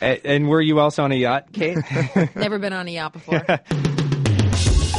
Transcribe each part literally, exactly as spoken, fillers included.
And, and were you also on a yacht, Kate? Never been on a yacht before.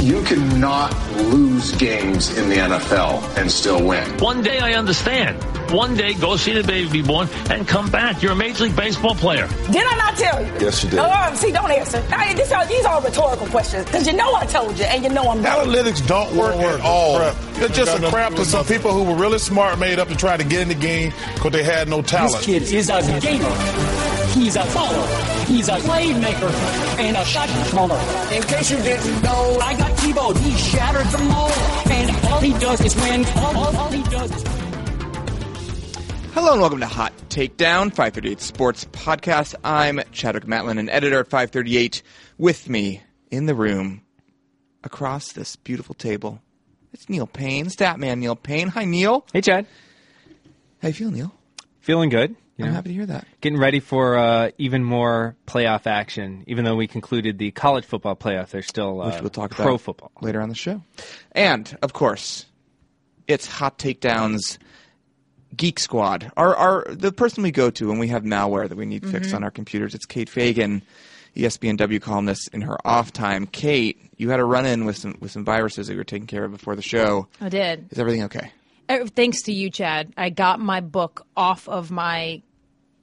You cannot lose games in the N F L and still win. One day I understand. One day go see the baby be born and come back. You're a Major League Baseball player. Did I not tell you? Yes, you did. Um, see, don't answer. I, this are, these are rhetorical questions because you know I told you and you know I'm not. Analytics don't work at all. They're just a crap to some people who were really smart made up to try to get in the game because they had no talent. This kid is a gamer. He's a follower, he's a playmaker, and a shot caller. In case you didn't know, I got T-Bow. He shattered the mold, and all he does is win. All, all, all he does is win. Hello and welcome to Hot Takedown, five thirty-eight Sports Podcast. I'm Chadwick Matlin, an editor at five thirty-eight. With me in the room, across this beautiful table, it's Neil Payne, Statman Neil Payne. Hi, Neil. Hey, Chad. How you feeling, Neil? Feeling good. You know, I'm happy to hear that. Getting ready for uh, even more playoff action. Even though we concluded the college football playoff, there's still uh, we'll talk pro football later on the show. And of course, it's Hot Takedown's Geek Squad. Our, our the person we go to when we have malware that we need mm-hmm. fixed on our computers. It's Kate Fagan, E S P N W columnist, in her off time. Kate, you had a run in with some with some viruses that you were taking care of before the show. I did. Is everything okay? Thanks to you, Chad. I got my book off of my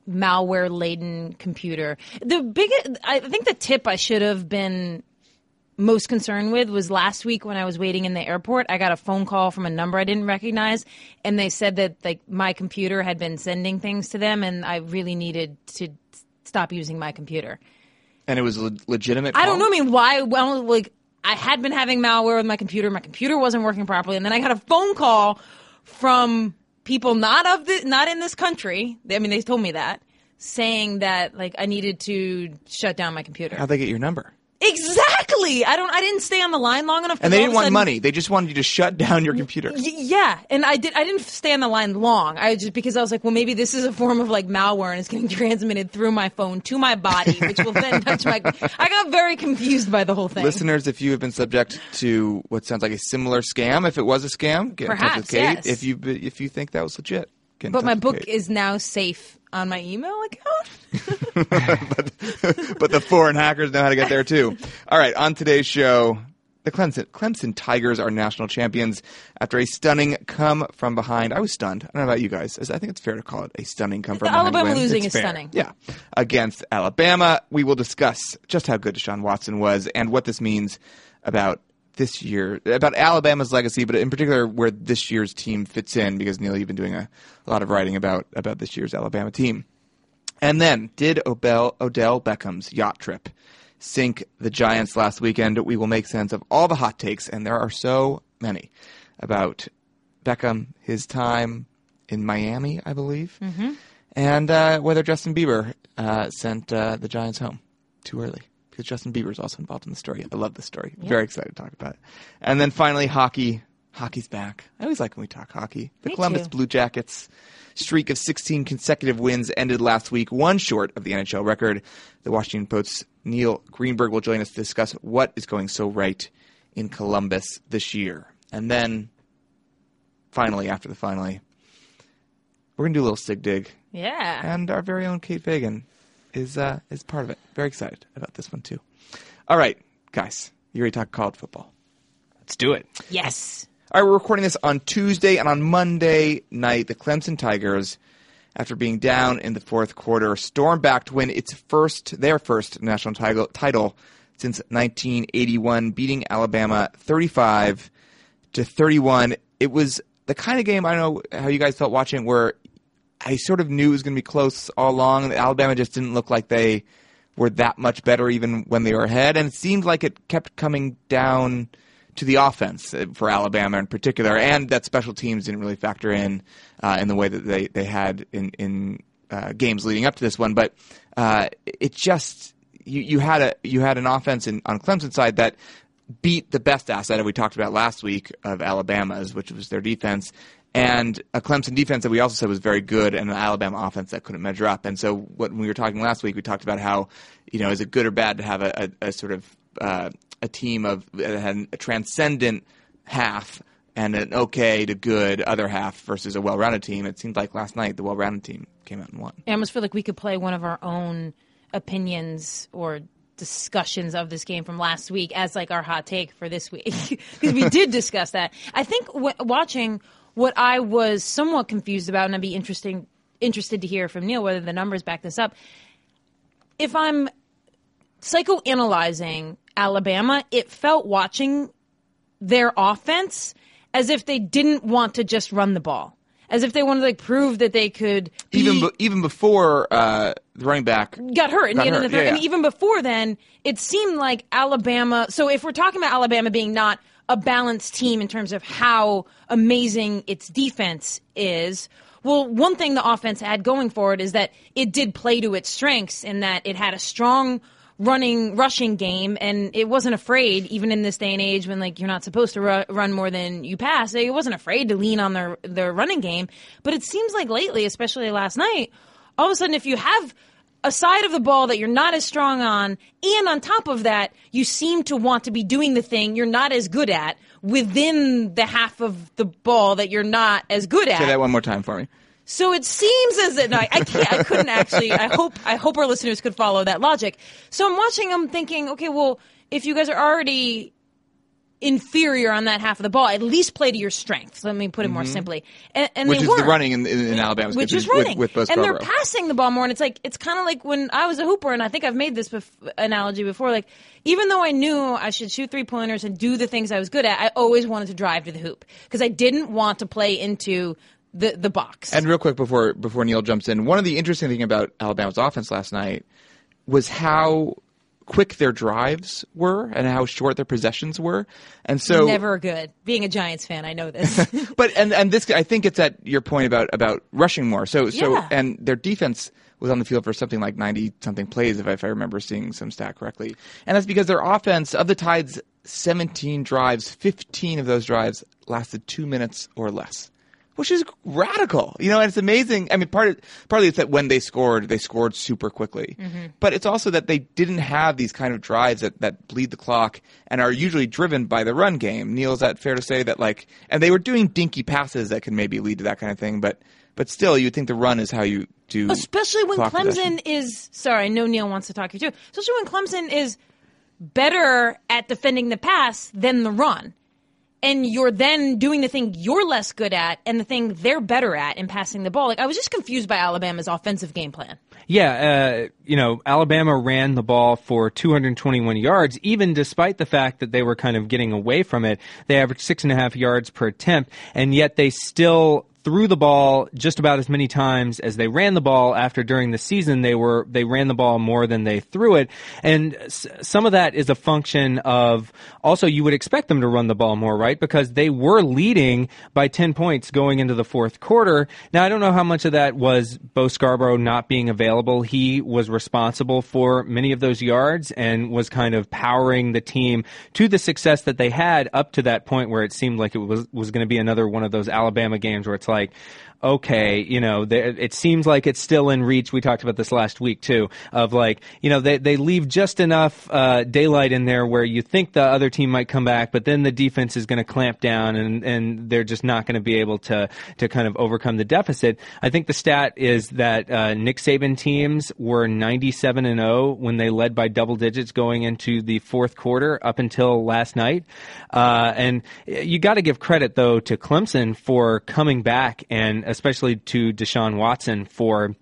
malware-laden computer. The big, I think the tip I should have been most concerned with was last week when I was waiting in the airport. I got a phone call from a number I didn't recognize, and they said that like my computer had been sending things to them, and I really needed to stop using my computer. And it was a legitimate call? I don't know. I mean, why? Well, like I had been having malware with my computer. My computer wasn't working properly, and then I got a phone call from people not of the, not in this country, I mean, they told me that, saying that like I needed to shut down my computer. How'd they get your number? Exactly. I don't. I didn't stay on the line long enough. And they didn't want money. They just wanted you to shut down your computer. Y- yeah, and I did. I didn't stay on the line long. I just because I was like, well, maybe this is a form of like malware and it's getting transmitted through my phone to my body, which will then touch my. I got very confused by the whole thing. Listeners, if you have been subject to what sounds like a similar scam, if it was a scam, get Perhaps, in touch with Kate. Yes. If you if you think that was legit, get in but touch my with book Kate. Is now safe on my email account. but, but the foreign hackers know how to get there too. All right, on today's show, the Clemson, Clemson Tigers are national champions after a stunning come from behind. I was stunned. I don't know about you guys. I think it's fair to call it a stunning come from behind. Alabama losing is stunning. Yeah. Against Alabama, we will discuss just how good Deshaun Watson was and what this means about this year, about Alabama's legacy, but in particular where this year's team fits in, because Neil, you've been doing a, a lot of writing about about this year's Alabama team. And then, did Odell, Odell Beckham's yacht trip sink the Giants last weekend? We will make sense of all the hot takes, and there are so many, about Beckham, his time in Miami, I believe, mm-hmm. and uh, whether Justin Bieber uh, sent uh, the Giants home too early. Because Justin Bieber is also involved in the story. I love the story. Yeah. Very excited to talk about it. And then finally, hockey. Hockey's back. I always like when we talk hockey. The Me Columbus too. Blue Jackets streak of sixteen consecutive wins ended last week, one short of the N H L record. The Washington Post's Neil Greenberg will join us to discuss what is going so right in Columbus this year. And then, finally, after the finally, we're going to do a little Sig Dig. Yeah. And our very own Kate Fagan Is uh is part of it. Very excited about this one too. All right, guys, you ready to talk college football? Let's do it. Yes. All right, we're recording this on Tuesday, and on Monday night, the Clemson Tigers, after being down in the fourth quarter, stormed back to win its first, their first national title, title since nineteen eighty-one, beating Alabama thirty-five to thirty-one. It was the kind of game, I don't know how you guys felt watching, where I sort of knew it was going to be close all along. Alabama just didn't look like they were that much better even when they were ahead. And it seemed like it kept coming down to the offense for Alabama in particular, and that special teams didn't really factor in uh, in the way that they, they had in, in uh, games leading up to this one. But uh, it just you, – you had a you had an offense in, on Clemson's side that beat the best asset that we talked about last week of Alabama's, which was their defense, and a Clemson defense that we also said was very good, and an Alabama offense that couldn't measure up. And so when we were talking last week, we talked about how, you know, is it good or bad to have a, a, a sort of uh, a team of a, a transcendent half and an okay to good other half versus a well-rounded team? It seemed like last night the well-rounded team came out and won. I almost feel like we could play one of our own opinions or discussions of this game from last week as like our hot take for this week, because we did discuss that. I think w- watching what I was somewhat confused about, and I'd be interesting interested to hear from Neil whether the numbers back this up. If I'm psychoanalyzing Alabama, it felt watching their offense as if they didn't want to just run the ball, as if they wanted to like prove that they could be, even be, even before uh, the running back got hurt, got and, hurt. The third, yeah, yeah. and even before then, it seemed like Alabama. So if we're talking about Alabama being not a balanced team in terms of how amazing its defense is, well, one thing the offense had going for it is that it did play to its strengths in that it had a strong running, rushing game, and it wasn't afraid, even in this day and age when like you're not supposed to ru- run more than you pass, it wasn't afraid to lean on their, their running game. But it seems like lately, especially last night, all of a sudden if you have a side of the ball that you're not as strong on, and on top of that, you seem to want to be doing the thing you're not as good at within the half of the ball that you're not as good at. Say that one more time for me. So it seems as if no, I can't, I couldn't actually. I hope, I hope our listeners could follow that logic. So I'm watching them thinking, okay, well, if you guys are already inferior on that half of the ball, at least play to your strengths. Let me put it mm-hmm. more simply. And, and which they is the running in, in, in Alabama, which is running, with, with and they're passing the ball more. And it's like it's kind of like when I was a hooper, and I think I've made this bef- analogy before. Like even though I knew I should shoot three pointers and do the things I was good at, I always wanted to drive to the hoop because I didn't want to play into The the box. And real quick before before Neil jumps in, one of the interesting things about Alabama's offense last night was how quick their drives were and how short their possessions were. And so never good. Being a Giants fan, I know this. But and, and this I think it's at your point about, about rushing more. So so yeah. And their defense was on the field for something like ninety something plays if I, if I remember seeing some stat correctly. And that's because their offense, of the Tide's seventeen drives, fifteen of those drives lasted two minutes or less, which is radical, you know, and it's amazing. I mean, part of, partly it's that when they scored, they scored super quickly. Mm-hmm. But it's also that they didn't have these kind of drives that, that bleed the clock and are usually driven by the run game. Neil, is that fair to say that, like, and they were doing dinky passes that can maybe lead to that kind of thing, but but still, you'd think the run is how you do. Especially when Clemson possession. is, sorry, I know Neil wants to talk to you too, especially when Clemson is better at defending the pass than the run. And you're then doing the thing you're less good at and the thing they're better at in passing the ball. Like, I was just confused by Alabama's offensive game plan. Yeah, uh, you know, Alabama ran the ball for two hundred twenty-one yards, even despite the fact that they were kind of getting away from it. They averaged six and a half yards per attempt, and yet they still threw the ball just about as many times as they ran the ball. After during the season, they were they ran the ball more than they threw it. And s- some of that is a function of also you would expect them to run the ball more, right? Because they were leading by ten points going into the fourth quarter. Now, I don't know how much of that was Bo Scarborough not being available. He was responsible for many of those yards and was kind of powering the team to the success that they had up to that point where it seemed like it was, was going to be another one of those Alabama games where it's like, like, okay, you know, they, it seems like it's still in reach. We talked about this last week, too, of like, you know, they, they leave just enough uh, daylight in there where you think the other team might come back, but then the defense is going to clamp down and, and they're just not going to be able to, to kind of overcome the deficit. I think the stat is that uh, Nick Saban teams were ninety-seven and oh when they led by double digits going into the fourth quarter up until last night. Uh, and you got to give credit, though, to Clemson for coming back and especially to Deshaun Watson for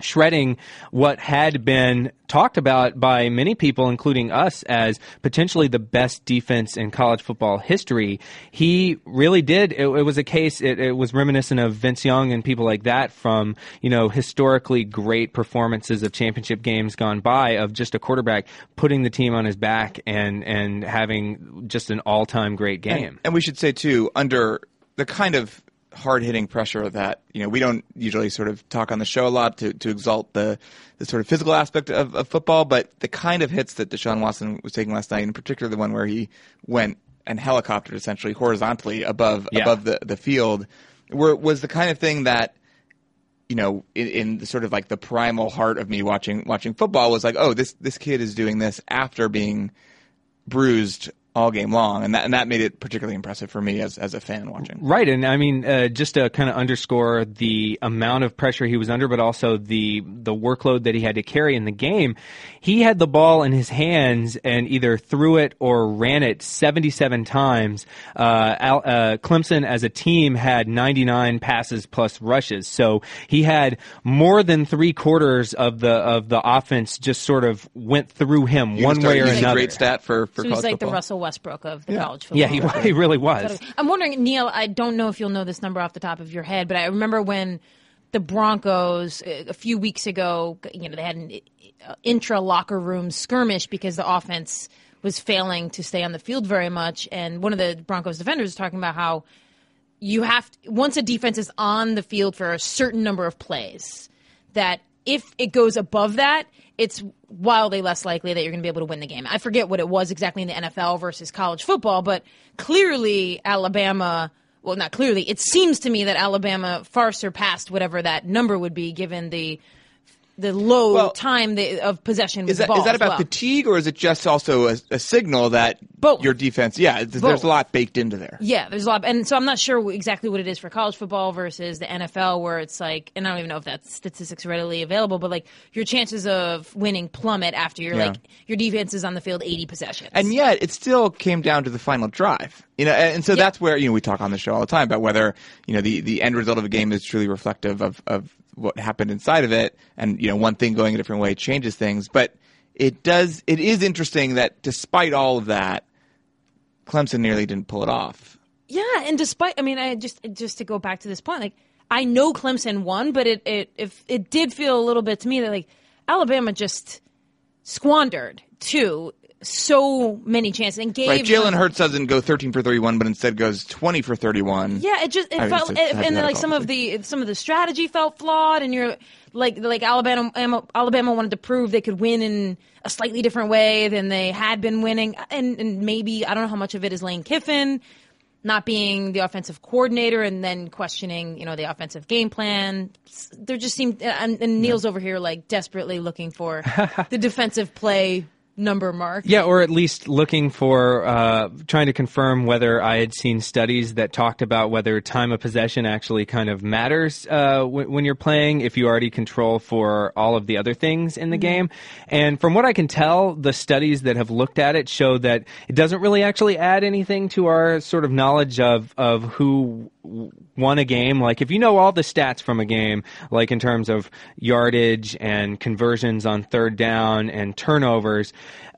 shredding what had been talked about by many people, including us, as potentially the best defense in college football history. He really did. It, it was a case, it, it was reminiscent of Vince Young and people like that from, you know, historically great performances of championship games gone by, of just a quarterback putting the team on his back and, and having just an all-time great game. And, and we should say, too, under the kind of hard-hitting pressure that, you know, we don't usually sort of talk on the show a lot to, to exalt the, the sort of physical aspect of, of football, but the kind of hits that Deshaun Watson was taking last night, in particular the one where he went and helicoptered essentially horizontally above yeah. above the, the field, were, was the kind of thing that, you know, in, in the sort of like the primal heart of me watching watching football was like, oh, this this kid is doing this after being bruised all game long, and that and that made it particularly impressive for me as as a fan watching. Right, and I mean, uh, just to kind of underscore the amount of pressure he was under, but also the the workload that he had to carry in the game, he had the ball in his hands and either threw it or ran it seventy-seven times. Uh, Al, uh, Clemson as a team had ninety-nine passes plus rushes, so he had more than three quarters of the of the offense just sort of went through him you one way or another. Great stat for for so college like football. The Russell Westbrook of the yeah. college football. Yeah, he, he really was. I'm wondering, Neil, I don't know if you'll know this number off the top of your head, but I remember when the Broncos a few weeks ago, you know, they had an intra-locker room skirmish because the offense was failing to stay on the field very much, and one of the Broncos defenders was talking about how you have to, once a defense is on the field for a certain number of plays, that if it goes above that, it's wildly less likely that you're going to be able to win the game. I forget what it was exactly in the N F L versus college football, but clearly Alabama – well, not clearly. It seems to me that Alabama far surpassed whatever that number would be given the the low well, time of possession with the ball. Is that about well. fatigue, or is it just also a, a signal that Both. your defense – yeah, there's Both. a lot baked into there. Yeah, there's a lot. And so I'm not sure exactly what it is for college football versus the N F L, where it's like – and I don't even know if that statistic's readily available, but like your chances of winning plummet after you're yeah. like your defense is on the field eighty possessions. And yet it still came down to the final drive. You know, and so yeah. that's where, you know, we talk on the show all the time about whether, you know, the, the end result of a game is truly reflective of, of what happened inside of it. And, you know, one thing going a different way changes things. But it does, it is interesting that despite all of that, Clemson nearly didn't pull it off. Yeah. And despite, I mean, I just, just to go back to this point, like, I know Clemson won, but it, it, if it did feel a little bit to me that, like, Alabama just squandered too. So many chances and gave right. Jalen Hurts doesn't go thirteen for thirty-one, but instead goes twenty for thirty-one. Yeah, it just it I felt, mean, it, and then, like some of the some of the strategy felt flawed, and you're like like Alabama Alabama wanted to prove they could win in a slightly different way than they had been winning, and, and maybe I don't know how much of it is Lane Kiffin not being the offensive coordinator and then questioning, you know, the offensive game plan. There just seemed, and, and Neil's yeah. over here like desperately looking for the defensive play number mark. Yeah, or at least looking for, uh, trying to confirm whether I had seen studies that talked about whether time of possession actually kind of matters uh, w- when you're playing, if you already control for all of the other things in the game. And from what I can tell, the studies that have looked at it show that it doesn't really actually add anything to our sort of knowledge of, of who won a game. Like, if you know all the stats from a game, like in terms of yardage and conversions on third down and turnovers,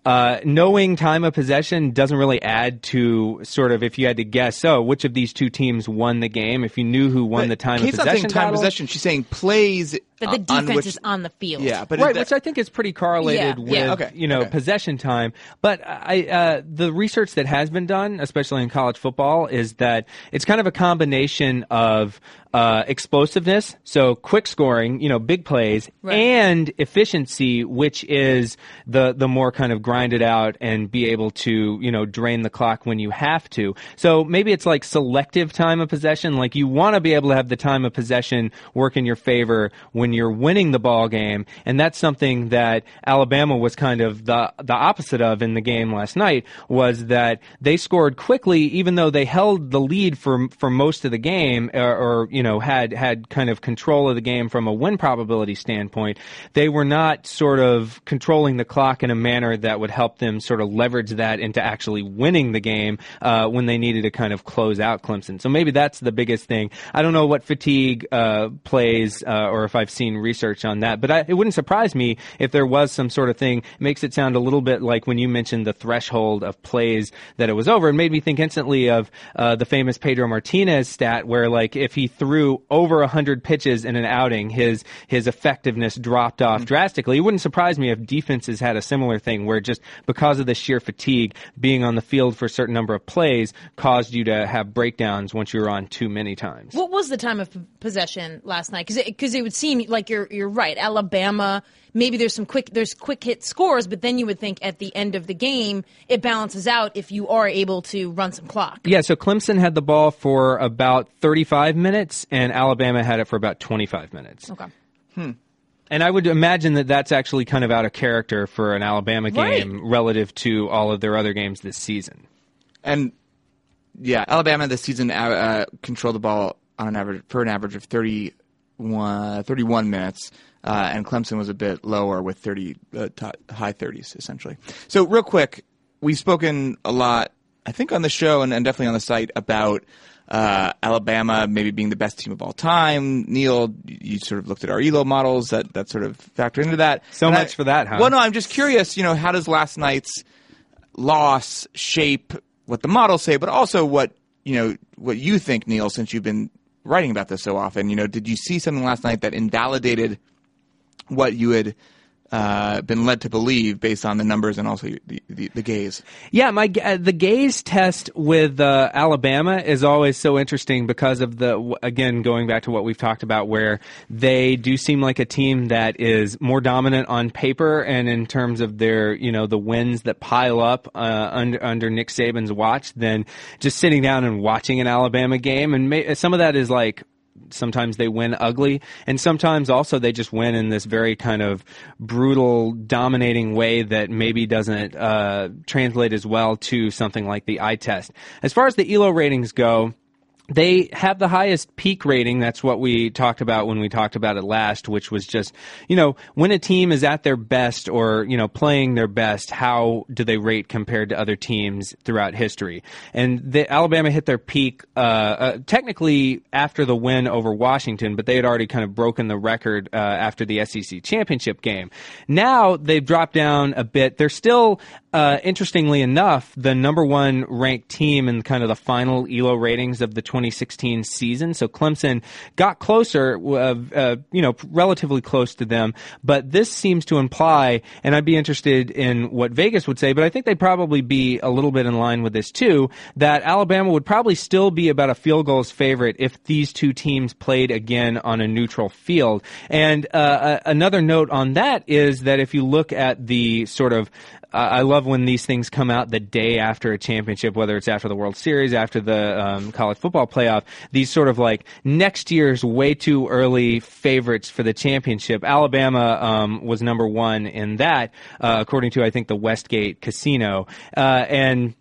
Uh, knowing time of possession doesn't really add to sort of if you had to guess, oh, which of these two teams won the game, if you knew who won but the time of possession. Kate's not saying time of possession, she's saying plays that the defense on which, is on the field. Yeah, but right, that, which I think is pretty correlated yeah, with, yeah, okay, you know, okay. possession time. But I, uh, the research that has been done, especially in college football, is that it's kind of a combination of Uh, explosiveness, so quick scoring, you know, big plays, right. and efficiency, which is the the more kind of grind it out and be able to, you know, drain the clock when you have to. So maybe it's like selective time of possession. Like, you want to be able to have the time of possession work in your favor when you're winning the ball game, and that's something that Alabama was kind of the the opposite of in the game last night, was that they scored quickly even though they held the lead for for most of the game, or, or you know, had had kind of control of the game from a win probability standpoint. They were not sort of controlling the clock in a manner that would help them sort of leverage that into actually winning the game uh, when they needed to kind of close out Clemson. So maybe that's the biggest thing. I don't know what fatigue uh, plays uh, or if I've seen research on that, but I, it wouldn't surprise me if there was some sort of thing. It makes it sound a little bit like when you mentioned the threshold of plays that it was over. It made me think instantly of uh, the famous Pedro Martinez stat where, like, if he threw Through over one hundred pitches in an outing, his his effectiveness dropped off mm-hmm. drastically. It wouldn't surprise me if defenses had a similar thing where just because of the sheer fatigue, being on the field for a certain number of plays caused you to have breakdowns once you were on too many times. What was the time of possession last night? Because it, 'cause it would seem like you're you're right. Alabama, maybe there's some quick there's quick hit scores, but then you would think at the end of the game it balances out if you are able to run some clock. Yeah, so Clemson had the ball for about thirty-five minutes, and Alabama had it for about twenty-five minutes. Okay. Hmm. And I would imagine that that's actually kind of out of character for an Alabama game right. relative to all of their other games this season. And yeah, Alabama this season uh, controlled the ball on an average for an average of thirty-one, thirty-one minutes, uh, and Clemson was a bit lower with thirty, uh, t- high thirties essentially. So real quick, we've spoken a lot, I think, on the show and, and definitely on the site about uh, Alabama maybe being the best team of all time. Neil, you sort of looked at our E L O models that that sort of factor into that. So and much I, for that, huh? Well, no, I'm just curious. You know, how does last night's loss shape what the models say, but also what you know, what you think, Neil, since you've been writing about this so often. You know, did you see something last night that invalidated what you had uh, been led to believe based on the numbers and also the, the, the gaze? Yeah, my uh, the gaze test with uh, Alabama is always so interesting because of the, again, going back to what we've talked about, where they do seem like a team that is more dominant on paper and in terms of their, you know, the wins that pile up uh, under under Nick Saban's watch than just sitting down and watching an Alabama game. And may, some of that is like, sometimes they win ugly, and sometimes also they just win in this very kind of brutal, dominating way that maybe doesn't uh, translate as well to something like the eye test. As far as the E L O ratings go, they have the highest peak rating. That's what we talked about when we talked about it last, which was just, you know, when a team is at their best or, you know, playing their best, how do they rate compared to other teams throughout history? And the, Alabama hit their peak uh, uh, technically after the win over Washington, but they had already kind of broken the record uh, after the S E C championship game. Now they've dropped down a bit. They're still, uh, interestingly enough, the number one ranked team in kind of the final E L O ratings of the twenty sixteen season. So Clemson got closer, uh, uh, you know, relatively close to them. But this seems to imply, and I'd be interested in what Vegas would say, but I think they'd probably be a little bit in line with this too, that Alabama would probably still be about a field goal's favorite if these two teams played again on a neutral field. And uh, another note on that is that if you look at the sort of, uh, I love when these things come out the day after a championship, whether it's after the World Series, after the um, college football playoff, these sort of like next year's way too early favorites for the championship. Alabama um, was number one in that, uh, according to, I think, the Westgate Casino. Uh, and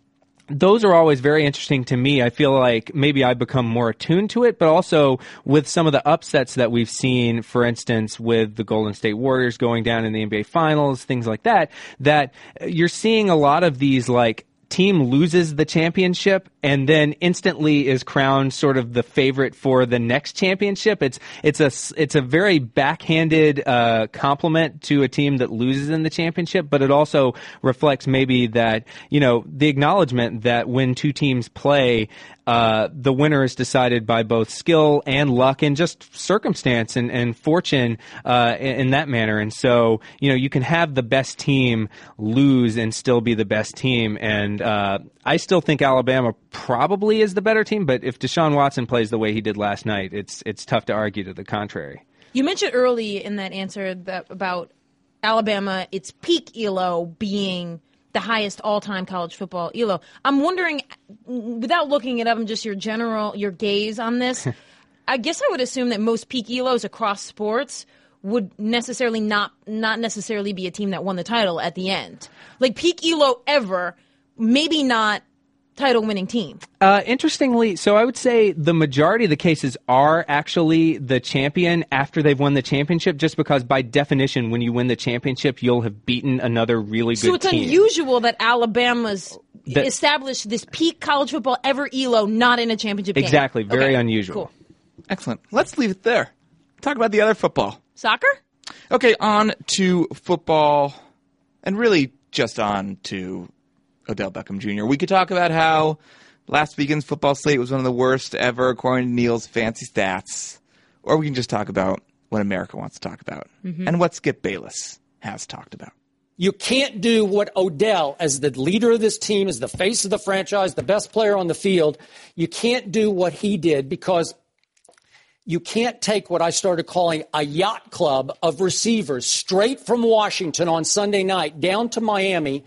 those are always very interesting to me. I feel like maybe I've become more attuned to it, but also with some of the upsets that we've seen, for instance, with the Golden State Warriors going down in the N B A Finals, things like that, that you're seeing a lot of these like team loses the championship and then instantly is crowned sort of the favorite for the next championship. It's it's a it's a very backhanded uh, compliment to a team that loses in the championship, but it also reflects maybe that, you know, the acknowledgement that when two teams play, uh, the winner is decided by both skill and luck and just circumstance and, and fortune uh, in, in that manner. And so, you know, you can have the best team lose and still be the best team. And Uh, I still think Alabama probably is the better team, but if Deshaun Watson plays the way he did last night, it's it's tough to argue to the contrary. You mentioned early in that answer that about Alabama, its peak E L O being the highest all-time college football E L O. I'm wondering, without looking it up, and just your general your gaze on this, I guess I would assume that most peak E L Os across sports would necessarily not not necessarily be a team that won the title at the end. Like peak E L O ever. Maybe not title-winning team. Uh, interestingly, so I would say the majority of the cases are actually the champion after they've won the championship, just because by definition, when you win the championship, you'll have beaten another really good team. So it's team. unusual that Alabama's that, established this peak college football ever E L O not in a championship game. Exactly. Very okay. unusual. Cool. Excellent. Let's leave it there. Talk about the other football. Soccer? Okay, on to football, and really just on to Odell Beckham Junior We could talk about how last weekend's football slate was one of the worst ever, according to Neil's fancy stats. Or we can just talk about what America wants to talk about mm-hmm. and what Skip Bayless has talked about. You can't do what Odell, as the leader of this team, as the face of the franchise, the best player on the field, you can't do what he did because you can't take what I started calling a yacht club of receivers straight from Washington on Sunday night down to Miami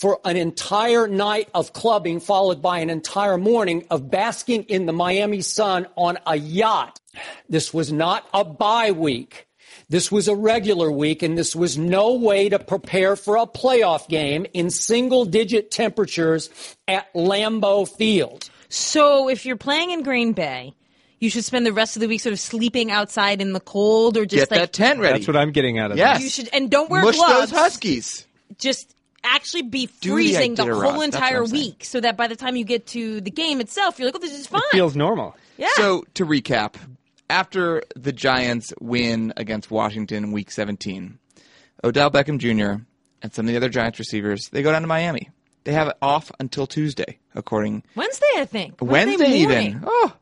for an entire night of clubbing, followed by an entire morning of basking in the Miami sun on a yacht. This was not a bye week. This was a regular week, and this was no way to prepare for a playoff game in single-digit temperatures at Lambeau Field. So if you're playing in Green Bay, you should spend the rest of the week sort of sleeping outside in the cold, or just get like, that tent ready. That's what I'm getting out of. Yes, you should, and don't wear Mush gloves. Those Huskies. Just actually be freezing the whole entire week, so that by the time you get to the game itself, you're like, "Oh, this is fine." It feels normal. Yeah. So to recap, after the Giants win against Washington in Week seventeen, Odell Beckham Junior and some of the other Giants receivers, they go down to Miami. They have it off until Tuesday, according Wednesday, I think. Wednesday, Wednesday even. Oh.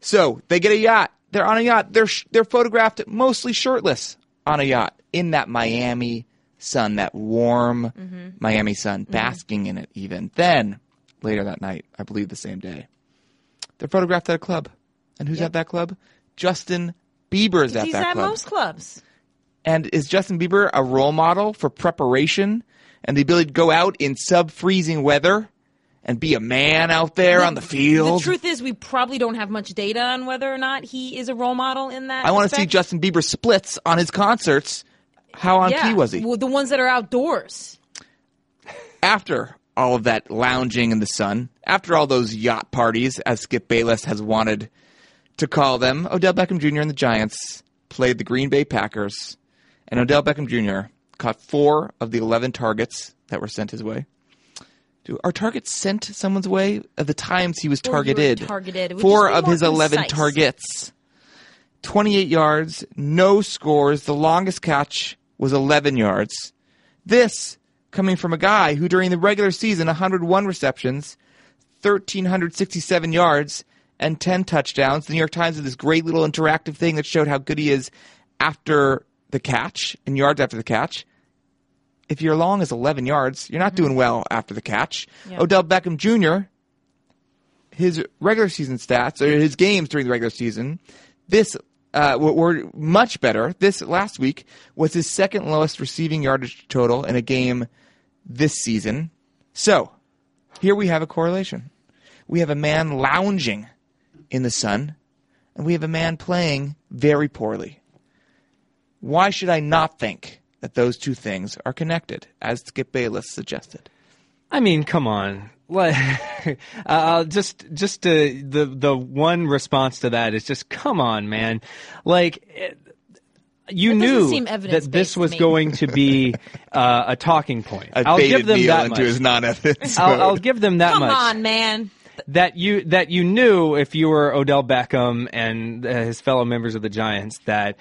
So they get a yacht. They're on a yacht. They're sh- they're photographed mostly shirtless on a yacht in that Miami sun, that warm mm-hmm. Miami sun, basking mm-hmm. in it even. Then later that night, I believe the same day, they're photographed at a club. And who's yep. at that club? Justin Bieber's at that club. He's at most clubs. And is Justin Bieber a role model for preparation and the ability to go out in sub-freezing weather and be a man out there the, on the field? The truth is we probably don't have much data on whether or not he is a role model in that I want to see Justin Bieber splits on his concerts. How on yeah. key was he? Well, the ones that are outdoors. After all of that lounging in the sun, after all those yacht parties, as Skip Bayless has wanted to call them, Odell Beckham Junior and the Giants played the Green Bay Packers, and Odell Beckham Junior caught four of the eleven targets that were sent his way. Are targets sent someone's way? At the times he was targeted. targeted. Four of his eleven targets. twenty-eight yards, no scores. The longest catch was eleven yards. This coming from a guy who during the regular season, one hundred one receptions, one thousand three hundred sixty-seven yards, and ten touchdowns. The New York Times did this great little interactive thing that showed how good he is after the catch and yards after the catch. If you're long as eleven yards, you're not mm-hmm. doing well after the catch. Yep. Odell Beckham Junior, his regular season stats, or his games during the regular season, this uh, were much better. This last week was his second lowest receiving yardage total in a game this season. So here we have a correlation. We have a man lounging in the sun, and we have a man playing very poorly. Why should I not think that those two things are connected, as Skip Bayless suggested? I mean, come on. uh, just just uh, the, the one response to that is just, come on, man. Like, it, you knew that this was me. going to be uh, a talking point. A I'll give them Neil that into much. His non-evidence I'll, I'll give them that come much. Come on, man. That you that you knew if you were Odell Beckham and uh, his fellow members of the Giants that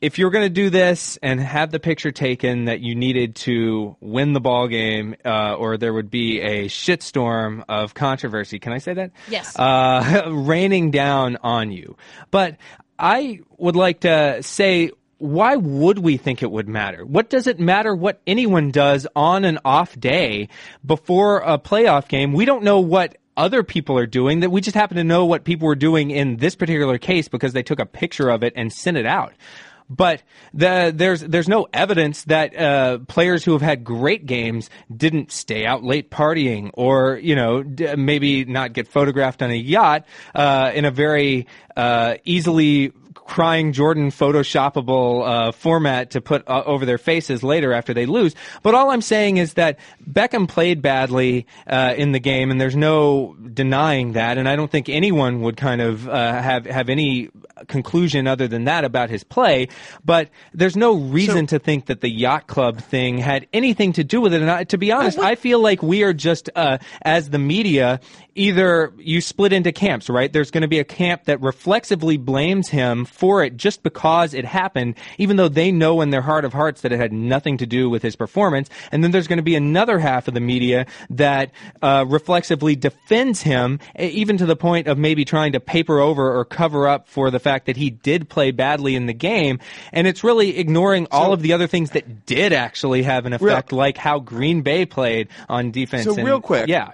if you're going to do this and have the picture taken, that you needed to win the ball game, uh, or there would be a shitstorm of controversy. Can I say that? Yes. Uh, raining down on you. But I would like to say, why would we think it would matter? What does it matter what anyone does on an off day before a playoff game? We don't know what other people are doing, that we just happen to know what people were doing in this particular case because they took a picture of it and sent it out. But the, there's there's no evidence that uh, players who have had great games didn't stay out late partying, or you know d- maybe not get photographed on a yacht uh, in a very uh, easily crying Jordan photoshoppable uh, format to put uh, over their faces later after they lose. But all I'm saying is that Beckham played badly uh, in the game, and there's no denying that. And I don't think anyone would kind of uh, have have any conclusion other than that about his play. But there's no reason so, to think that the yacht club thing had anything to do with it. And I, to be honest, I feel like we are just, uh, as the media, either you split into camps, right? There's going to be a camp that reflexively blames him for it just because it happened, even though they know in their heart of hearts that it had nothing to do with his performance. And then there's going to be another half of the media that uh, reflexively defends him, even to the point of maybe trying to paper over or cover up for the fact that he did play badly in the game. And it's really ignoring so, all of the other things that did actually have an effect, real, like how Green Bay played on defense. So and, real quick, yeah,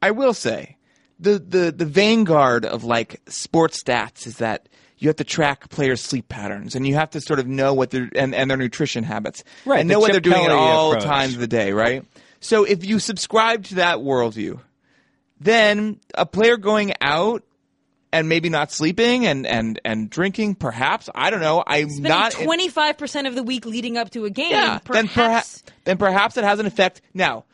I will say the, the, the vanguard of like sports stats is that you have to track players' sleep patterns, and you have to sort of know what their and, and their nutrition habits, right? And know what they're doing at all times of the day, right? So if you subscribe to that worldview, then a player going out and maybe not sleeping and, and, and drinking, perhaps. I don't know. I'm Spending not twenty-five percent of the week leading up to a game. Yeah, perhaps. Then, perha- then perhaps it has an effect now.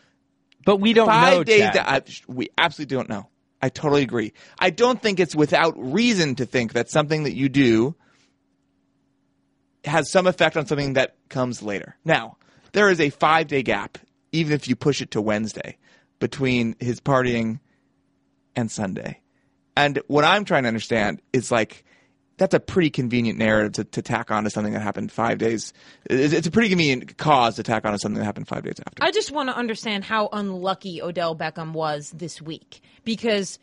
But we don't five know, days to, I, we absolutely don't know. I totally agree. I don't think it's without reason to think that something that you do has some effect on something that comes later. Now, there is a five-day gap, even if you push it to Wednesday, between his partying and Sunday. And what I'm trying to understand is, like, that's a pretty convenient narrative to, to tack on to something that happened five days. It's, it's a pretty convenient cause to tack on to something that happened five days after. I just want to understand how unlucky Odell Beckham was this week, because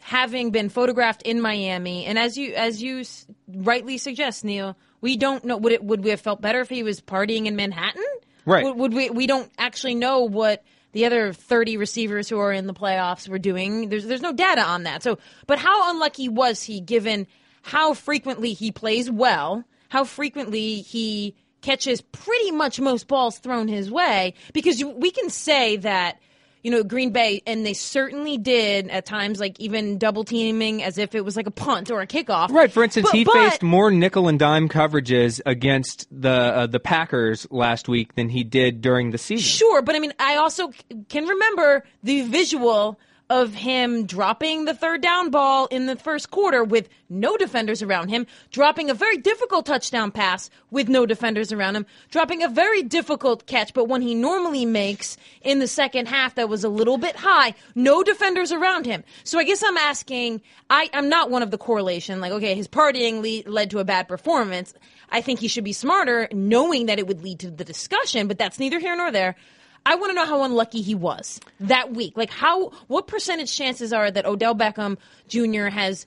having been photographed in Miami, and as you as you rightly suggest, Neil, we don't know. Would it would we have felt better if he was partying in Manhattan? Right. Would, would we? We don't actually know what the other thirty receivers who are in the playoffs were doing. There's there's no data on that. So, but how unlucky was he, given how frequently he plays well, how frequently he catches pretty much most balls thrown his way? Because you, we can say that, you know, Green Bay, and they certainly did at times, like even double teaming as if it was like a punt or a kickoff. Right. For instance, but, he but, faced more nickel and dime coverages against the uh, the Packers last week than he did during the season. Sure, but I mean, I also can remember the visual of him dropping the third down ball in the first quarter with no defenders around him, dropping a very difficult touchdown pass with no defenders around him, dropping a very difficult catch, but one he normally makes in the second half that was a little bit high, no defenders around him. So I guess I'm asking, I, I'm not one of the correlation, like, okay, his partying lead, led to a bad performance. I think he should be smarter, knowing that it would lead to the discussion, but that's neither here nor there. I want to know how unlucky he was that week. Like, how, what percentage chances are that Odell Beckham Junior has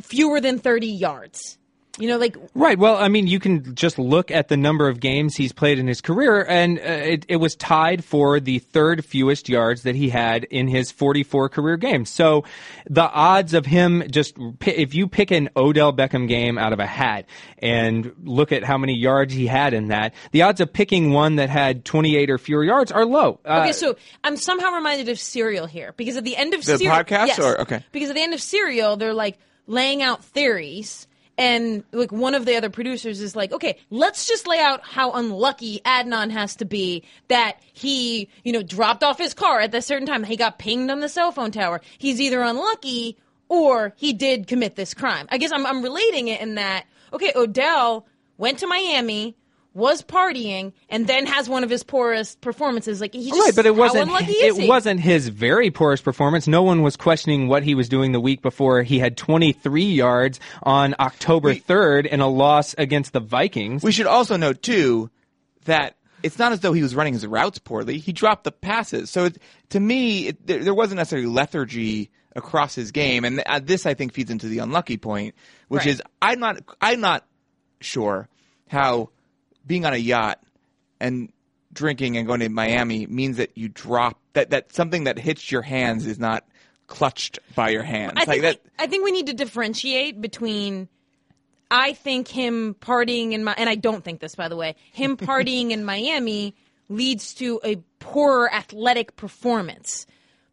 fewer than thirty yards? You know, like, right. Well, I mean, you can just look at the number of games he's played in his career, and uh, it, it was tied for the third fewest yards that he had in his forty-four career games. So the odds of him just, if you pick an Odell Beckham game out of a hat and look at how many yards he had in that, the odds of picking one that had twenty-eight or fewer yards are low. Uh, okay, so I'm somehow reminded of Serial here, because at the end of the Serial, podcast, yes, or okay, because at the end of Serial, they're like laying out theories. And like one of the other producers is like, okay, let's just lay out how unlucky Adnan has to be that he, you know, dropped off his car at a certain time. He got pinged on the cell phone tower. He's either unlucky or he did commit this crime. I guess I'm, I'm relating it in that, okay, Odell went to Miami, was partying, and then has one of his poorest performances. Like, he just, right, but it wasn't, how unlucky is he? It wasn't his very poorest performance. No one was questioning what he was doing the week before. He had twenty-three yards on October third in a loss against the Vikings. We should also note, too, that it's not as though he was running his routes poorly. He dropped the passes. So, it, to me, it, there, there wasn't necessarily lethargy across his game. And uh, this, I think, feeds into the unlucky point, which right. is I'm not, I'm not sure how being on a yacht and drinking and going to Miami means that you drop that, that something that hits your hands is not clutched by your hands. I, like think, that, we, I think we need to differentiate between, I think him partying in my, and I don't think this, by the way, him partying in Miami leads to a poorer athletic performance.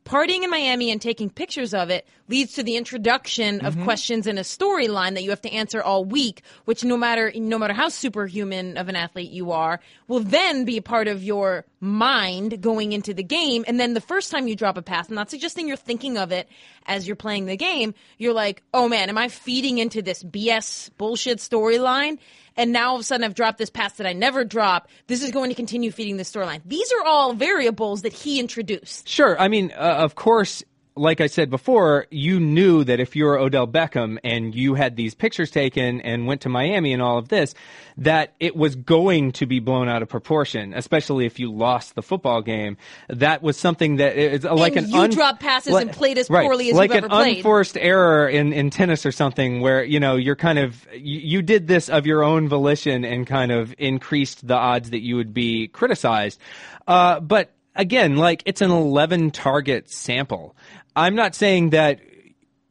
Partying in Miami and taking pictures of it leads to the introduction of mm-hmm. questions in a storyline that you have to answer all week, which no matter no matter how superhuman of an athlete you are, will then be part of your mind going into the game. And then the first time you drop a pass, I'm not suggesting you're thinking of it as you're playing the game, you're like, oh man, am I feeding into this B S bullshit storyline? And now all of a sudden I've dropped this pass that I never drop. This is going to continue feeding the storyline. These are all variables that he introduced. Sure. I mean, uh, of course, like I said before, you knew that if you were Odell Beckham and you had these pictures taken and went to Miami and all of this, that it was going to be blown out of proportion, especially if you lost the football game. That was something that is like and an you un- dropped passes like, and played as right, poorly as like you've ever played. Like an unforced error in, in tennis or something where, you know, you're kind of, you, you did this of your own volition and kind of increased the odds that you would be criticized. Uh, but again, like, it's an eleven target sample. I'm not saying that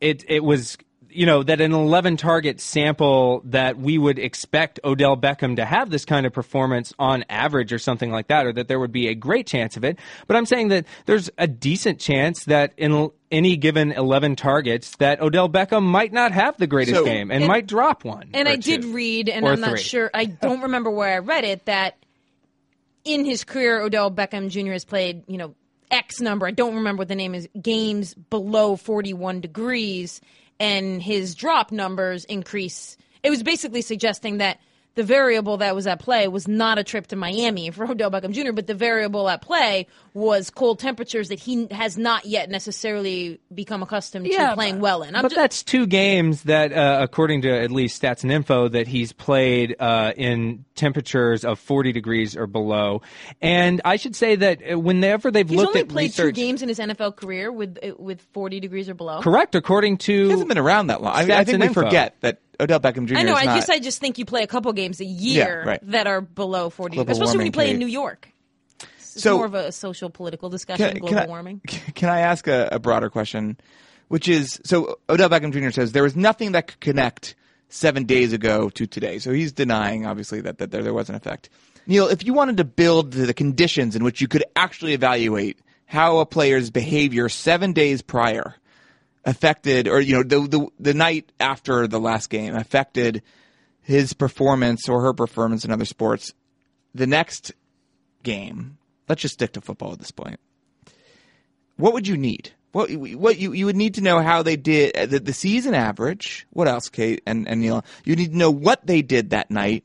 it it was you know, that an eleven-target sample that we would expect Odell Beckham to have this kind of performance on average or something like that, or that there would be a great chance of it. But I'm saying that there's a decent chance that in any given eleven targets that Odell Beckham might not have the greatest so, game and, and might drop one. And I did read, and I'm not sure, I don't remember where I read it, that in his career, Odell Beckham Junior has played, you know, X number, I don't remember what the name is, games below forty-one degrees, and his drop numbers increase. It was basically suggesting that the variable that was at play was not a trip to Miami for Odell Beckham Junior, but the variable at play was cold temperatures that he has not yet necessarily become accustomed yeah, to playing but, well in. I'm but ju- that's two games that, uh, according to at least Stats and Info, that he's played uh, in temperatures of forty degrees or below. And I should say that whenever they've he's looked at research... He's only played two games in his N F L career with with forty degrees or below? Correct, according to... He hasn't been around that long. I, mean, I think we info. forget that... Odell Beckham Junior I know, is I not... guess I just think you play a couple games a year yeah, right. that are below forty degrees. Especially when you play Kate. in New York. It's so, more of a social political discussion, can, global can I, warming. Can I ask a, a broader question? Which is, so Odell Beckham Junior says there was nothing that could connect seven days ago to today. So he's denying, obviously, that, that there, there was an effect. Neil, if you wanted to build the conditions in which you could actually evaluate how a player's behavior seven days prior affected, or you know, the, the the night after the last game affected his performance or her performance in other sports. The next game, let's just stick to football at this point. What would you need? What what you, you would need to know how they did the, the season average. What else, Kate and, and Neil? You need to know what they did that night.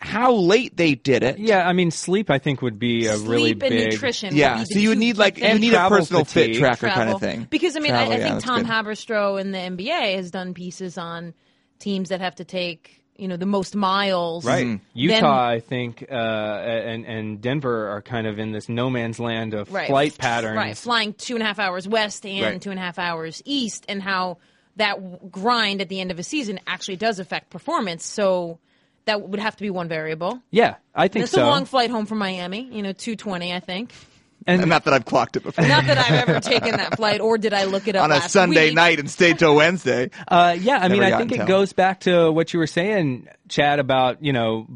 How late they did it. Yeah, I mean, sleep, I think, would be a sleep really big... Sleep and nutrition. Yeah, so you would need, like, you need a personal fatigue. fit tracker travel. kind of thing. Because, I mean, travel, I, I yeah, think Tom good. Haberstroh in the N B A has done pieces on teams that have to take, you know, the most miles. Right. Mm-hmm. Utah, then, I think, uh, and, and Denver are kind of in this no man's land of right. flight patterns. Right, flying two and a half hours west and right. two and a half hours east, and how that grind at the end of a season actually does affect performance, so... That would have to be one variable. Yeah, I think and it's so. It's a long flight home from Miami, you know, two twenty, I think. And, and not that I've clocked it before. Not that I've ever taken that flight, or did I look it up on a last Sunday week. night and stayed till Wednesday. Uh, yeah, I Never mean, I think it talent. goes back to what you were saying, Chad, about, you know,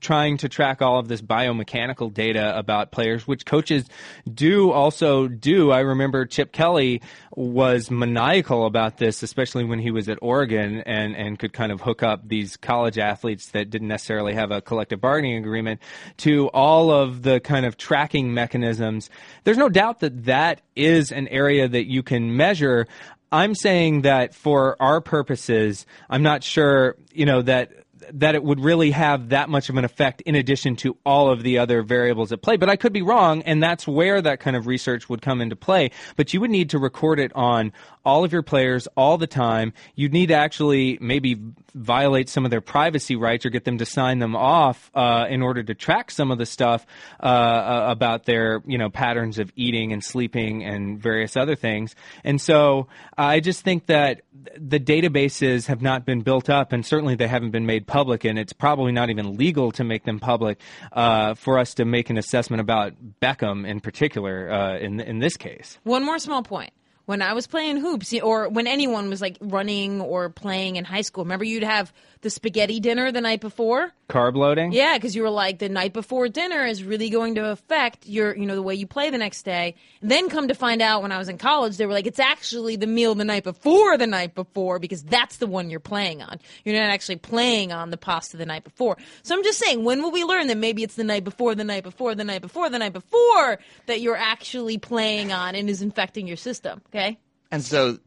trying to track all of this biomechanical data about players, which coaches do also do. I remember Chip Kelly was maniacal about this, especially when he was at Oregon and, and could kind of hook up these college athletes that didn't necessarily have a collective bargaining agreement to all of the kind of tracking mechanisms. There's no doubt that that is an area that you can measure. I'm saying that for our purposes, I'm not sure, you know, that that it would really have that much of an effect in addition to all of the other variables at play. But I could be wrong, and that's where that kind of research would come into play. But you would need to record it on all of your players all the time. You'd need to actually maybe violate some of their privacy rights or get them to sign them off uh, in order to track some of the stuff uh, about their, you know, patterns of eating and sleeping and various other things. And so I just think that the databases have not been built up, and certainly they haven't been made public, and it's probably not even legal to make them public uh, for us to make an assessment about Beckham in particular uh, in in this case. One more small point. When I was playing hoops, or when anyone was like running or playing in high school, remember you'd have the spaghetti dinner the night before? Carb loading? Yeah, because you were like, the night before dinner is really going to affect your, you know, the way you play the next day. And then come to find out when I was in college, they were like, it's actually the meal the night before the night before because that's the one you're playing on. You're not actually playing on the pasta the night before. So I'm just saying, when will we learn that maybe it's the night before, the night before, the night before, the night before that you're actually playing on and is infecting your system? Okay. And so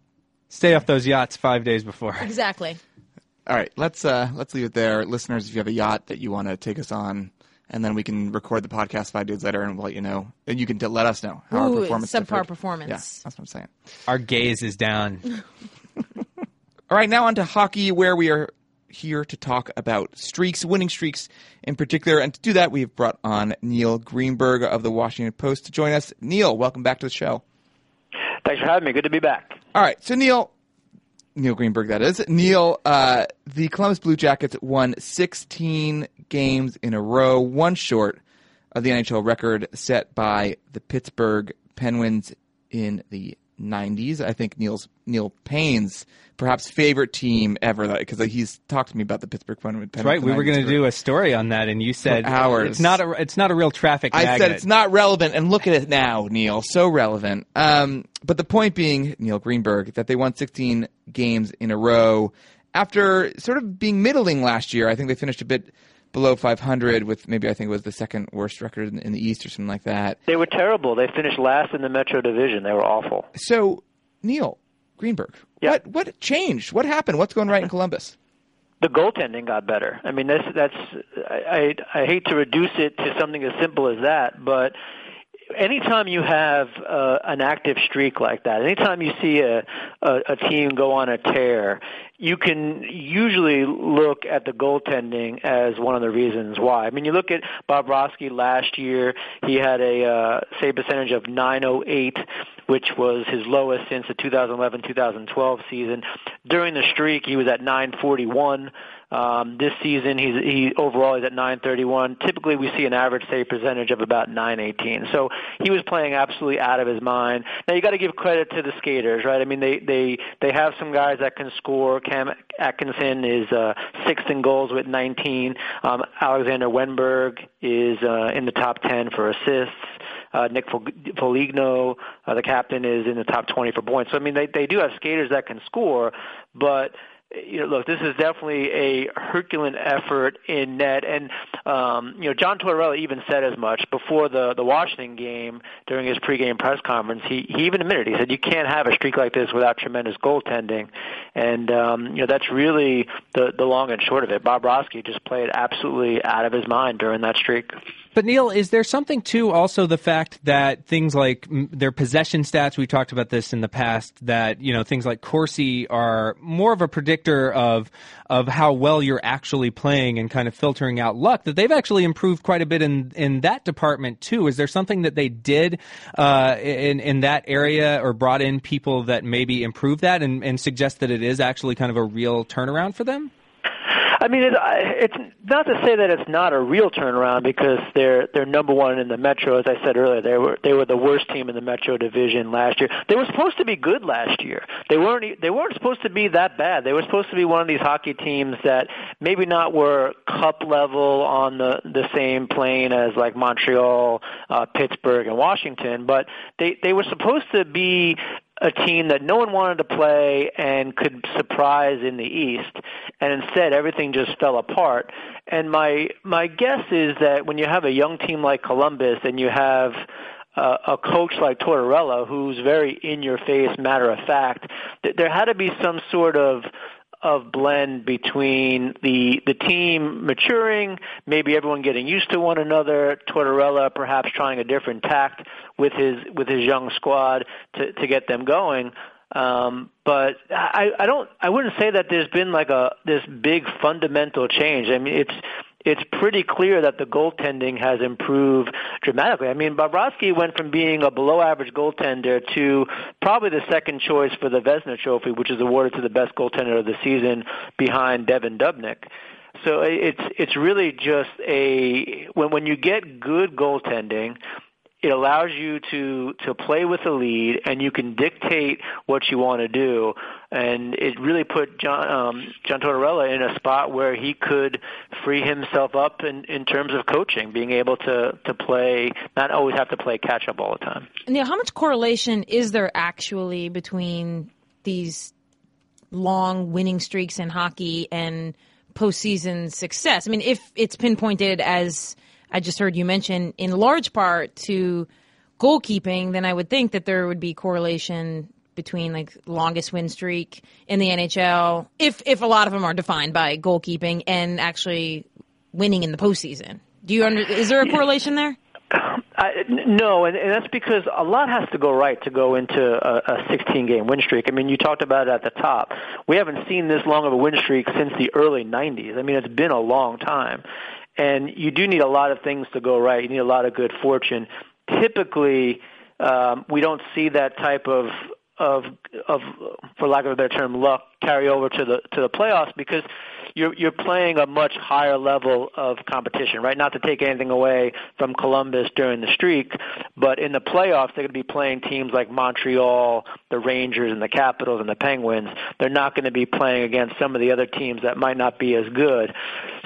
stay off those yachts five days before. Exactly. All right. Let's uh, let's leave it there. Listeners, if you have a yacht that you want to take us on, and then we can record the podcast five days later and we'll let you know. And you can t- let us know how Ooh, our performance is. Subpar performance. Yeah, that's what I'm saying. Our gaze is down. All right. Now on to hockey, where we are here to talk about streaks, winning streaks in particular. And to do that, we've brought on Neil Greenberg of the Washington Post to join us. Neil, welcome back to the show. Thanks for having me. Good to be back. All right. So, Neil – Neil Greenberg, that is. Neil, uh, the Columbus Blue Jackets won sixteen games in a row, one short of the N H L record set by the Pittsburgh Penguins in the nineties. I think Neil's Neil Payne's perhaps favorite team ever, because he's talked to me about the Pittsburgh Penguins. That's right. We were going to do a story on that, and you said hours. It's not a it's not a real traffic magnet. I said it's not relevant, and look at it now, Neil. So relevant. Um, but the point being, Neil Greenberg, that they won sixteen games in a row after sort of being middling last year. I think they finished a bit below five hundred with maybe, I think it was the second worst record in the East or something like that. They were terrible. They finished last in the Metro Division. They were awful. So, Neil Greenberg, yeah. what what changed? What happened? What's going right in Columbus? The goaltending got better. I mean, that's, that's I, I I hate to reduce it to something as simple as that, but anytime you have uh, an active streak like that, anytime you see a, a, a team go on a tear, you can usually look at the goaltending as one of the reasons why. I mean, you look at Bobrovsky last year. He had a uh, save percentage of nine oh eight, which was his lowest since the two thousand eleven two thousand twelve season. During the streak, he was at nine forty-one. Um, this season, he's, he overall is at nine thirty-one. Typically, we see an average save percentage of about nine eighteen. So he was playing absolutely out of his mind. Now you got to give credit to the skaters, right? I mean, they they they have some guys that can score. Cam Atkinson is uh, sixth in goals with nineteen. Um, Alexander Wenberg is uh, in the top ten for assists. Uh, Nick Foligno, uh, the captain, is in the top twenty for points. So I mean, they they do have skaters that can score, but. You know, look, this is definitely a Herculean effort in net. And, um, you know, John Tortorella even said as much before the, the Washington game during his pregame press conference. He, he even admitted, he said, you can't have a streak like this without tremendous goaltending. And, um, you know, that's really the, the long and short of it. Bobrovsky just played absolutely out of his mind during that streak. But, Neil, is there something to also the fact that things like their possession stats, we talked about this in the past, that, you know, things like Corsi are more of a predictor of of how well you're actually playing and kind of filtering out luck, that they've actually improved quite a bit in, in that department, too. Is there something that they did uh, in, in that area or brought in people that maybe improved that and, and suggest that it is actually kind of a real turnaround for them? I mean, it, it's not to say that it's not a real turnaround, because they're they're number one in the Metro. As I said earlier, they were they were the worst team in the Metro Division last year. They were supposed to be good last year. They weren't they weren't supposed to be that bad. They were supposed to be one of these hockey teams that maybe not were cup level on the, the same plane as like Montreal, uh, Pittsburgh, and Washington, but they they were supposed to be a team that no one wanted to play and could surprise in the East, and instead everything just fell apart. And my my guess is that when you have a young team like Columbus and you have uh, a coach like Tortorella, who's very in-your-face, matter-of-fact, th- there had to be some sort of of blend between the the team maturing, maybe everyone getting used to one another, Tortorella perhaps trying a different tact with his with his young squad to, to get them going. Um, but I, I don't I wouldn't say that there's been like a this big fundamental change. I mean, it's it's pretty clear that the goaltending has improved dramatically. I mean, Bobrovsky went from being a below-average goaltender to probably the second choice for the Vezina Trophy, which is awarded to the best goaltender of the season behind Devin Dubnick. So it's it's really just a when when you get good goaltending, it allows you to, to play with a lead, and you can dictate what you want to do. And it really put John, um, John Tortorella in a spot where he could free himself up in, in terms of coaching, being able to, to play, not always have to play catch-up all the time. Now, how much correlation is there actually between these long winning streaks in hockey and postseason success? I mean, if it's pinpointed as I just heard you mention, in large part to goalkeeping, then I would think that there would be correlation between like longest win streak in the N H L, if if a lot of them are defined by goalkeeping, and actually winning in the postseason. Do you under, is there a correlation there? I, no, and, and that's because a lot has to go right to go into a sixteen-game win streak. I mean, you talked about it at the top. We haven't seen this long of a win streak since the early nineties. I mean, it's been a long time. And you do need a lot of things to go right. You need a lot of good fortune. Typically, um, we don't see that type of, of, of, for lack of a better term, luck carry over to the to the playoffs, because you're you're playing a much higher level of competition, right? Not to take anything away from Columbus during the streak, but in the playoffs they're going to be playing teams like Montreal, the Rangers, and the Capitals and the Penguins. They're not going to be playing against some of the other teams that might not be as good.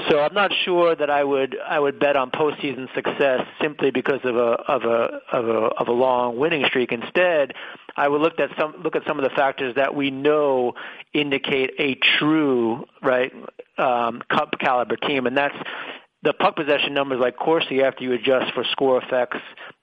So I'm not sure that I would I would bet on postseason success simply because of a of a of a of a long winning streak. Instead, I would look at some look at some of the factors that we know indicate a true right um, cup caliber team, and that's the puck possession numbers like Corsi after you adjust for score effects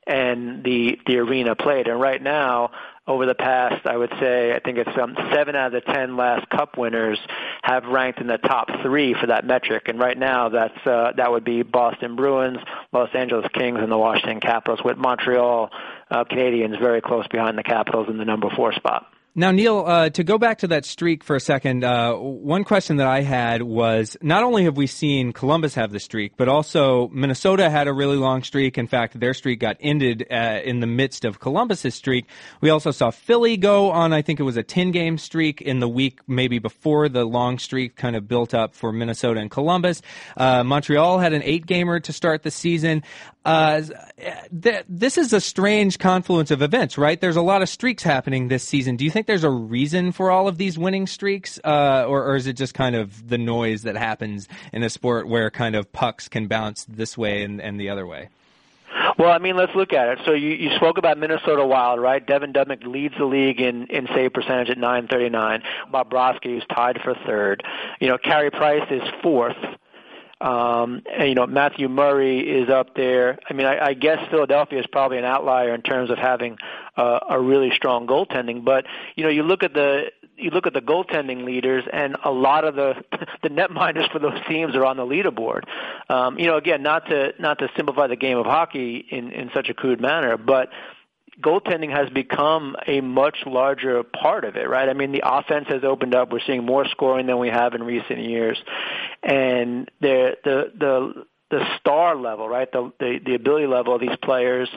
and the the arena played. And right now, over the past, I would say, I think it's um, seven out of the ten last Cup winners have ranked in the top three for that metric. And right now, that's uh, that would be Boston Bruins, Los Angeles Kings, and the Washington Capitals, with Montreal uh, Canadiens very close behind the Capitals in the number four spot. Now, Neil, uh, to go back to that streak for a second, uh, one question that I had was, not only have we seen Columbus have the streak, but also Minnesota had a really long streak. In fact, their streak got ended uh, in the midst of Columbus's streak. We also saw Philly go on, I think it was a ten-game streak in the week maybe before the long streak kind of built up for Minnesota and Columbus. Uh, Montreal had an eight-gamer to start the season. Uh, th- this is a strange confluence of events, right? There's a lot of streaks happening this season. Do you think think there's a reason for all of these winning streaks, uh, or, or is it just kind of the noise that happens in a sport where kind of pucks can bounce this way and, and the other way? Well, I mean, let's look at it. So you, you spoke about Minnesota Wild, right? Devin Dubnick leads the league in, in save percentage at nine thirty-nine. Bobrovsky is tied for third. You know, Carey Price is fourth. Um, and, you know, Matthew Murray is up there. I mean, I, I guess Philadelphia is probably an outlier in terms of having uh, a really strong goaltending. But, you know, you look at the you look at the goaltending leaders, and a lot of the the netminders for those teams are on the leaderboard. Um, you know, again, not to not to simplify the game of hockey in, in such a crude manner, but goaltending has become a much larger part of it, right? I mean, the offense has opened up. We're seeing more scoring than we have in recent years. And the the the, the star level, right, the, the, the ability level of these players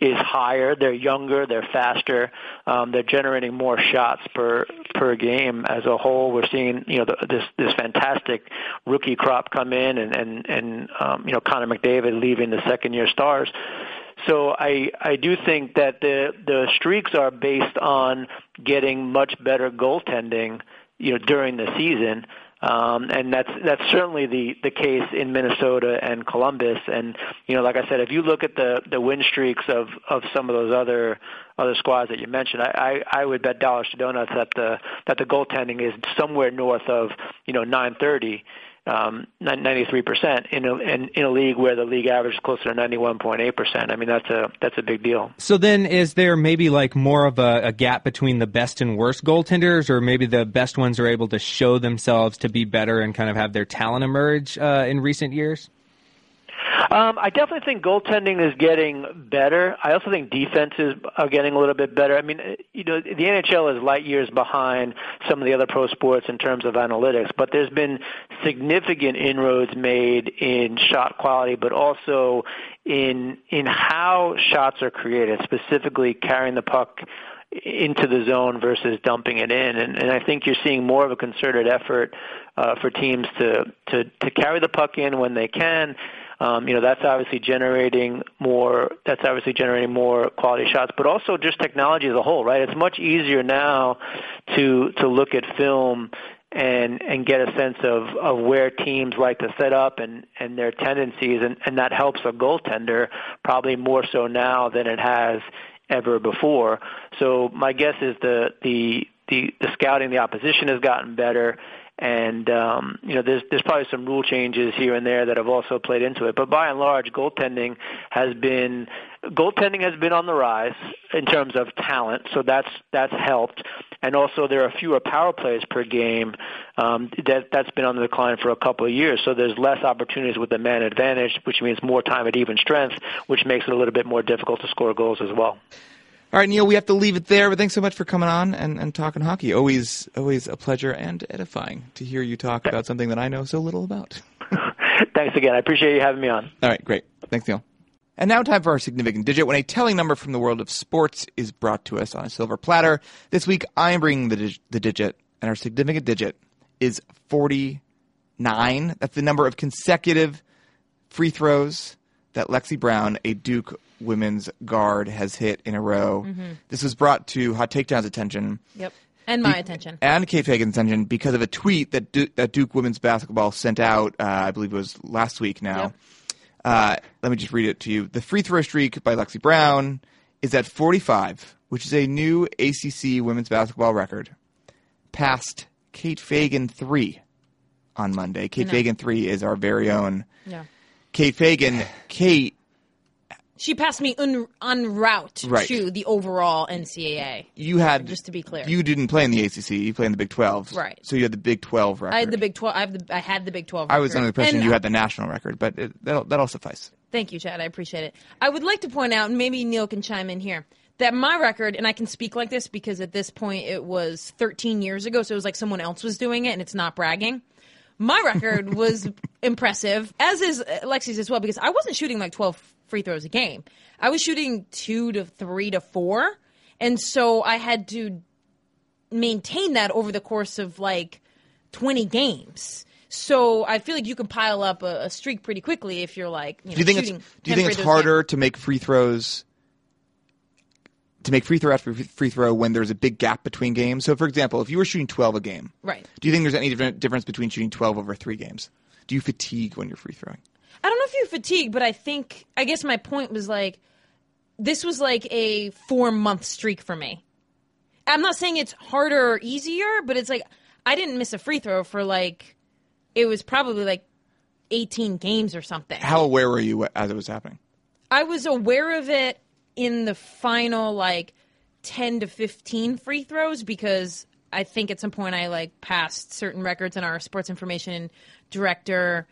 is higher. They're younger. They're faster. Um, they're generating more shots per per game as a whole. We're seeing, you know, the, this this fantastic rookie crop come in and, and, and um, you know, Connor McDavid leaving the second-year stars. So I, I do think that the the streaks are based on getting much better goaltending, you know, during the season, um, and that's that's certainly the, the case in Minnesota and Columbus. And you know, like I said, if you look at the, the win streaks of, of some of those other other squads that you mentioned, I, I, I would bet dollars to donuts that the that the goaltending is somewhere north of you know nine thirty. Um, ninety-three percent in a, in, in a league where the league average is closer to ninety-one point eight percent. I mean, that's a that's a big deal. So then is there maybe like more of a, a gap between the best and worst goaltenders, or maybe the best ones are able to show themselves to be better and kind of have their talent emerge uh, in recent years? Um, I definitely think goaltending is getting better. I also think defenses are getting a little bit better. I mean, you know, the N H L is light years behind some of the other pro sports in terms of analytics, but there's been significant inroads made in shot quality, but also in in how shots are created, specifically carrying the puck into the zone versus dumping it in. And, and I think you're seeing more of a concerted effort uh, for teams to, to, to carry the puck in when they can. Um, you know, that's obviously generating more. That's obviously generating more quality shots, but also just technology as a whole, right? It's much easier now to to look at film and and get a sense of, of where teams like to set up and, and their tendencies, and, and that helps a goaltender probably more so now than it has ever before. So my guess is the the the, the scouting, the opposition has gotten better. And, um, you know, there's, there's probably some rule changes here and there that have also played into it. But by and large, goaltending has been goaltending has been on the rise in terms of talent. So that's that's helped. And also there are fewer power plays per game. Um, that, that's been on the decline for a couple of years. So there's less opportunities with the man advantage, which means more time at even strength, which makes it a little bit more difficult to score goals as well. All right, Neil, we have to leave it there, but thanks so much for coming on and, and talking hockey. Always always a pleasure and edifying to hear you talk about something that I know so little about. Thanks again. I appreciate you having me on. All right, great. Thanks, Neil. And now time for our significant digit, when a telling number from the world of sports is brought to us on a silver platter. This week, I am bringing the, dig- the digit and our significant digit is forty-nine. That's the number of consecutive free throws that Lexi Brown, a Duke women's guard, has hit in a row. Mm-hmm. This was brought to Hot Takedown's attention. Yep. And my Be- attention. And Kate Fagan's attention because of a tweet that, du- that Duke women's basketball sent out, uh, I believe it was last week now. Yep. Uh, let me just read it to you. The free throw streak by Lexi Brown is at forty-five, which is a new A C C women's basketball record, past Kate Fagan three on Monday. Kate no. Fagan three is our very own yeah. Kate Fagan. Kate. She passed me en un- route right. to the overall N C A A. You had just to be clear. You didn't play in the A C C. You played in the Big twelve. Right. So you had the Big twelve record. I had the Big twelve. I, have the, I had the Big twelve record. I was under the impression and, you had the national record, but it, that'll, that'll suffice. Thank you, Chad. I appreciate it. I would like to point out, and maybe Neil can chime in here, that my record, and I can speak like this because at this point it was thirteen years ago, so it was like someone else was doing it, and it's not bragging. My record was impressive, as is Lexi's as well, because I wasn't shooting like twelve free throws a game. I was shooting two to three to four, and so I had to maintain that over the course of like twenty games. So I feel like you can pile up a, a streak pretty quickly if you're like, you know, do you think shooting it's, do you think it's harder games. to make free throws? To make free throw after free throw when there's a big gap between games. So, for example, if you were shooting twelve a game, right? Do you think there's any different difference between shooting twelve over three games? Do you fatigue when you're free throwing? I don't know if you fatigue, but I think I guess my point was like this was like a four month streak for me. I'm not saying it's harder or easier, but it's like I didn't miss a free throw for like it was probably like eighteen games or something. How aware were you as it was happening? I was aware of it in the final, like, ten to fifteen free throws because I think at some point I, like, passed certain records and our sports information director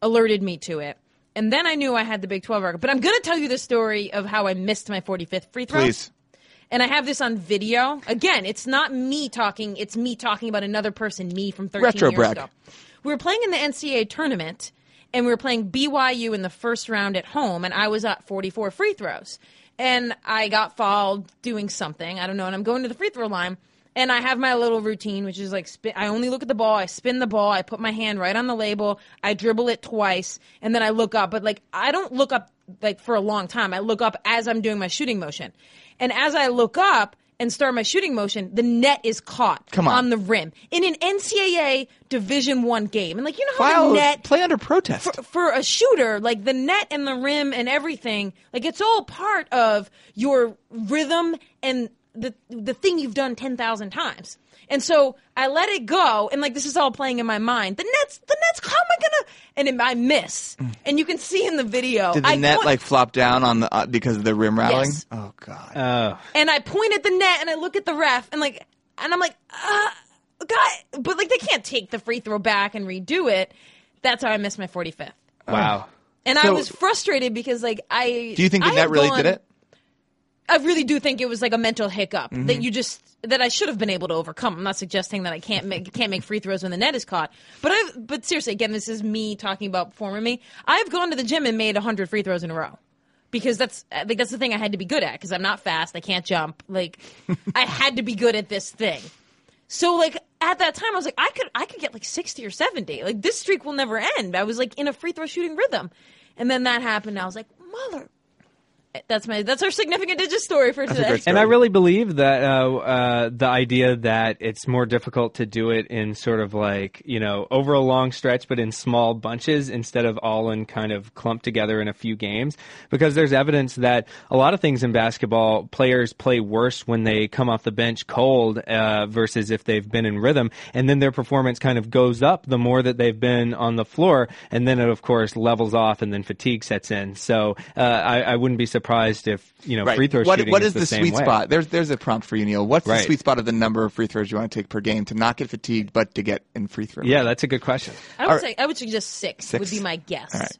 alerted me to it. And then I knew I had the Big twelve record. But I'm going to tell you the story of how I missed my forty-fifth free throw. Please. And I have this on video. Again, it's not me talking. It's me talking about another person, me from thirteen Retro years brag. ago. We were playing in the N C A A tournament. And we were playing B Y U in the first round at home, and I was at forty-four free throws. And I got fouled doing something, I don't know, and I'm going to the free throw line, and I have my little routine, which is like, spin, I only look at the ball, I spin the ball, I put my hand right on the label, I dribble it twice, and then I look up. But, like, I don't look up, like, for a long time. I look up as I'm doing my shooting motion. And as I look up and start my shooting motion, the net is caught Come on. on the rim in an N C A A Division I game. And, like, you know how File the net... play under protest. For, for a shooter, like, the net and the rim and everything, like, it's all part of your rhythm and the the thing you've done ten thousand times. And so I let it go, and, like, this is all playing in my mind. The net's... The net's... How am I gonna... And it, I miss. Mm. And you can see in the video... Did the I net, point, like, flop down on the uh, because of the rim rattling? Yes. Oh, God. Oh. And I point at the net, and I look at the ref, and, like... And I'm like, uh... God... But, like, they can't take the free throw back and redo it. That's how I missed my forty-fifth. Wow. And so, I was frustrated because, like, I... Do you think the net really gone, did it? I really do think it was like a mental hiccup mm-hmm. that you just that I should have been able to overcome. I'm not suggesting that I can't make can't make free throws when the net is caught, but I but seriously, again, this is me talking about former me. I've gone to the gym and made one hundred free throws in a row because that's like that's the thing I had to be good at because I'm not fast, I can't jump. Like I had to be good at this thing. So like at that time, I was like, I could I could get like sixty or seventy. Like this streak will never end. I was like in a free throw shooting rhythm, and then that happened. And I was like, mother. That's my. That's our significant digit story for today. Story. And I really believe that uh, uh, the idea that it's more difficult to do it in sort of like, you know, over a long stretch, but in small bunches instead of all in kind of clumped together in a few games, because there's evidence that a lot of things in basketball, players play worse when they come off the bench cold uh, versus if they've been in rhythm. And then their performance kind of goes up the more that they've been on the floor. And then it, of course, levels off and then fatigue sets in. So uh, I, I wouldn't be surprised. Surprised if you know right. free throw what, shooting. What is, is the, the same sweet way. spot? There's there's a prompt for you, Neil. What's right. the sweet spot of the number of free throws you want to take per game to not get fatigued, but to get in free throw? Yeah, that's a good question. I would All say right. I would suggest six, six would be my guess. All right.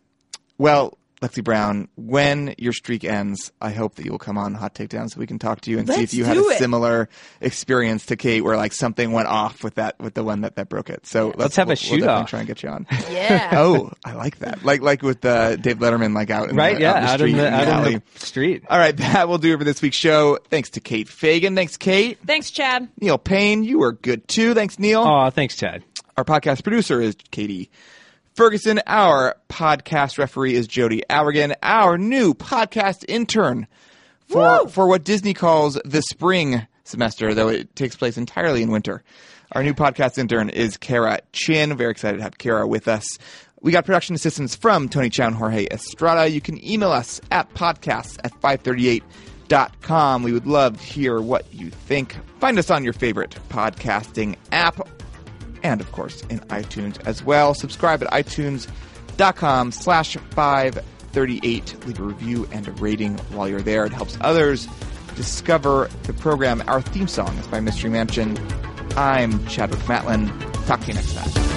Well, Lexi Brown, when your streak ends, I hope that you will come on Hot Takedown so we can talk to you and Let's see if you had a it. similar experience to Kate, where like something went off with that with the one that, that broke it. So let's, let's have we'll, a shoot we'll off. Try and get you on. Yeah. Oh, I like that. Like like with uh, Dave Letterman, like out in right, the, yeah, out the street, out in the, in the, out in the street. All right, that will do it for this week's show. Thanks to Kate Fagan. Thanks, Kate. Thanks, Chad. Neil Payne, you were good too. Thanks, Neil. Oh, thanks, Chad. Our podcast producer is Katie Ferguson. Our podcast referee is Jody Allergan, our new podcast intern for, for what Disney calls the spring semester, though it takes place entirely in winter. Our new podcast intern is Kara Chin. Very excited to have Kara with us. We got production assistance from Tony Chow and Jorge Estrada. You can email us at podcasts at five thirty-eight dot com. We would love to hear what you think. Find us on your favorite podcasting app. And, of course, in iTunes as well. Subscribe at iTunes dot com slash five thirty-eight. Leave a review and a rating while you're there. It helps others discover the program. Our theme song is by Mystery Mansion. I'm Chadwick Matlin. Talk to you next time.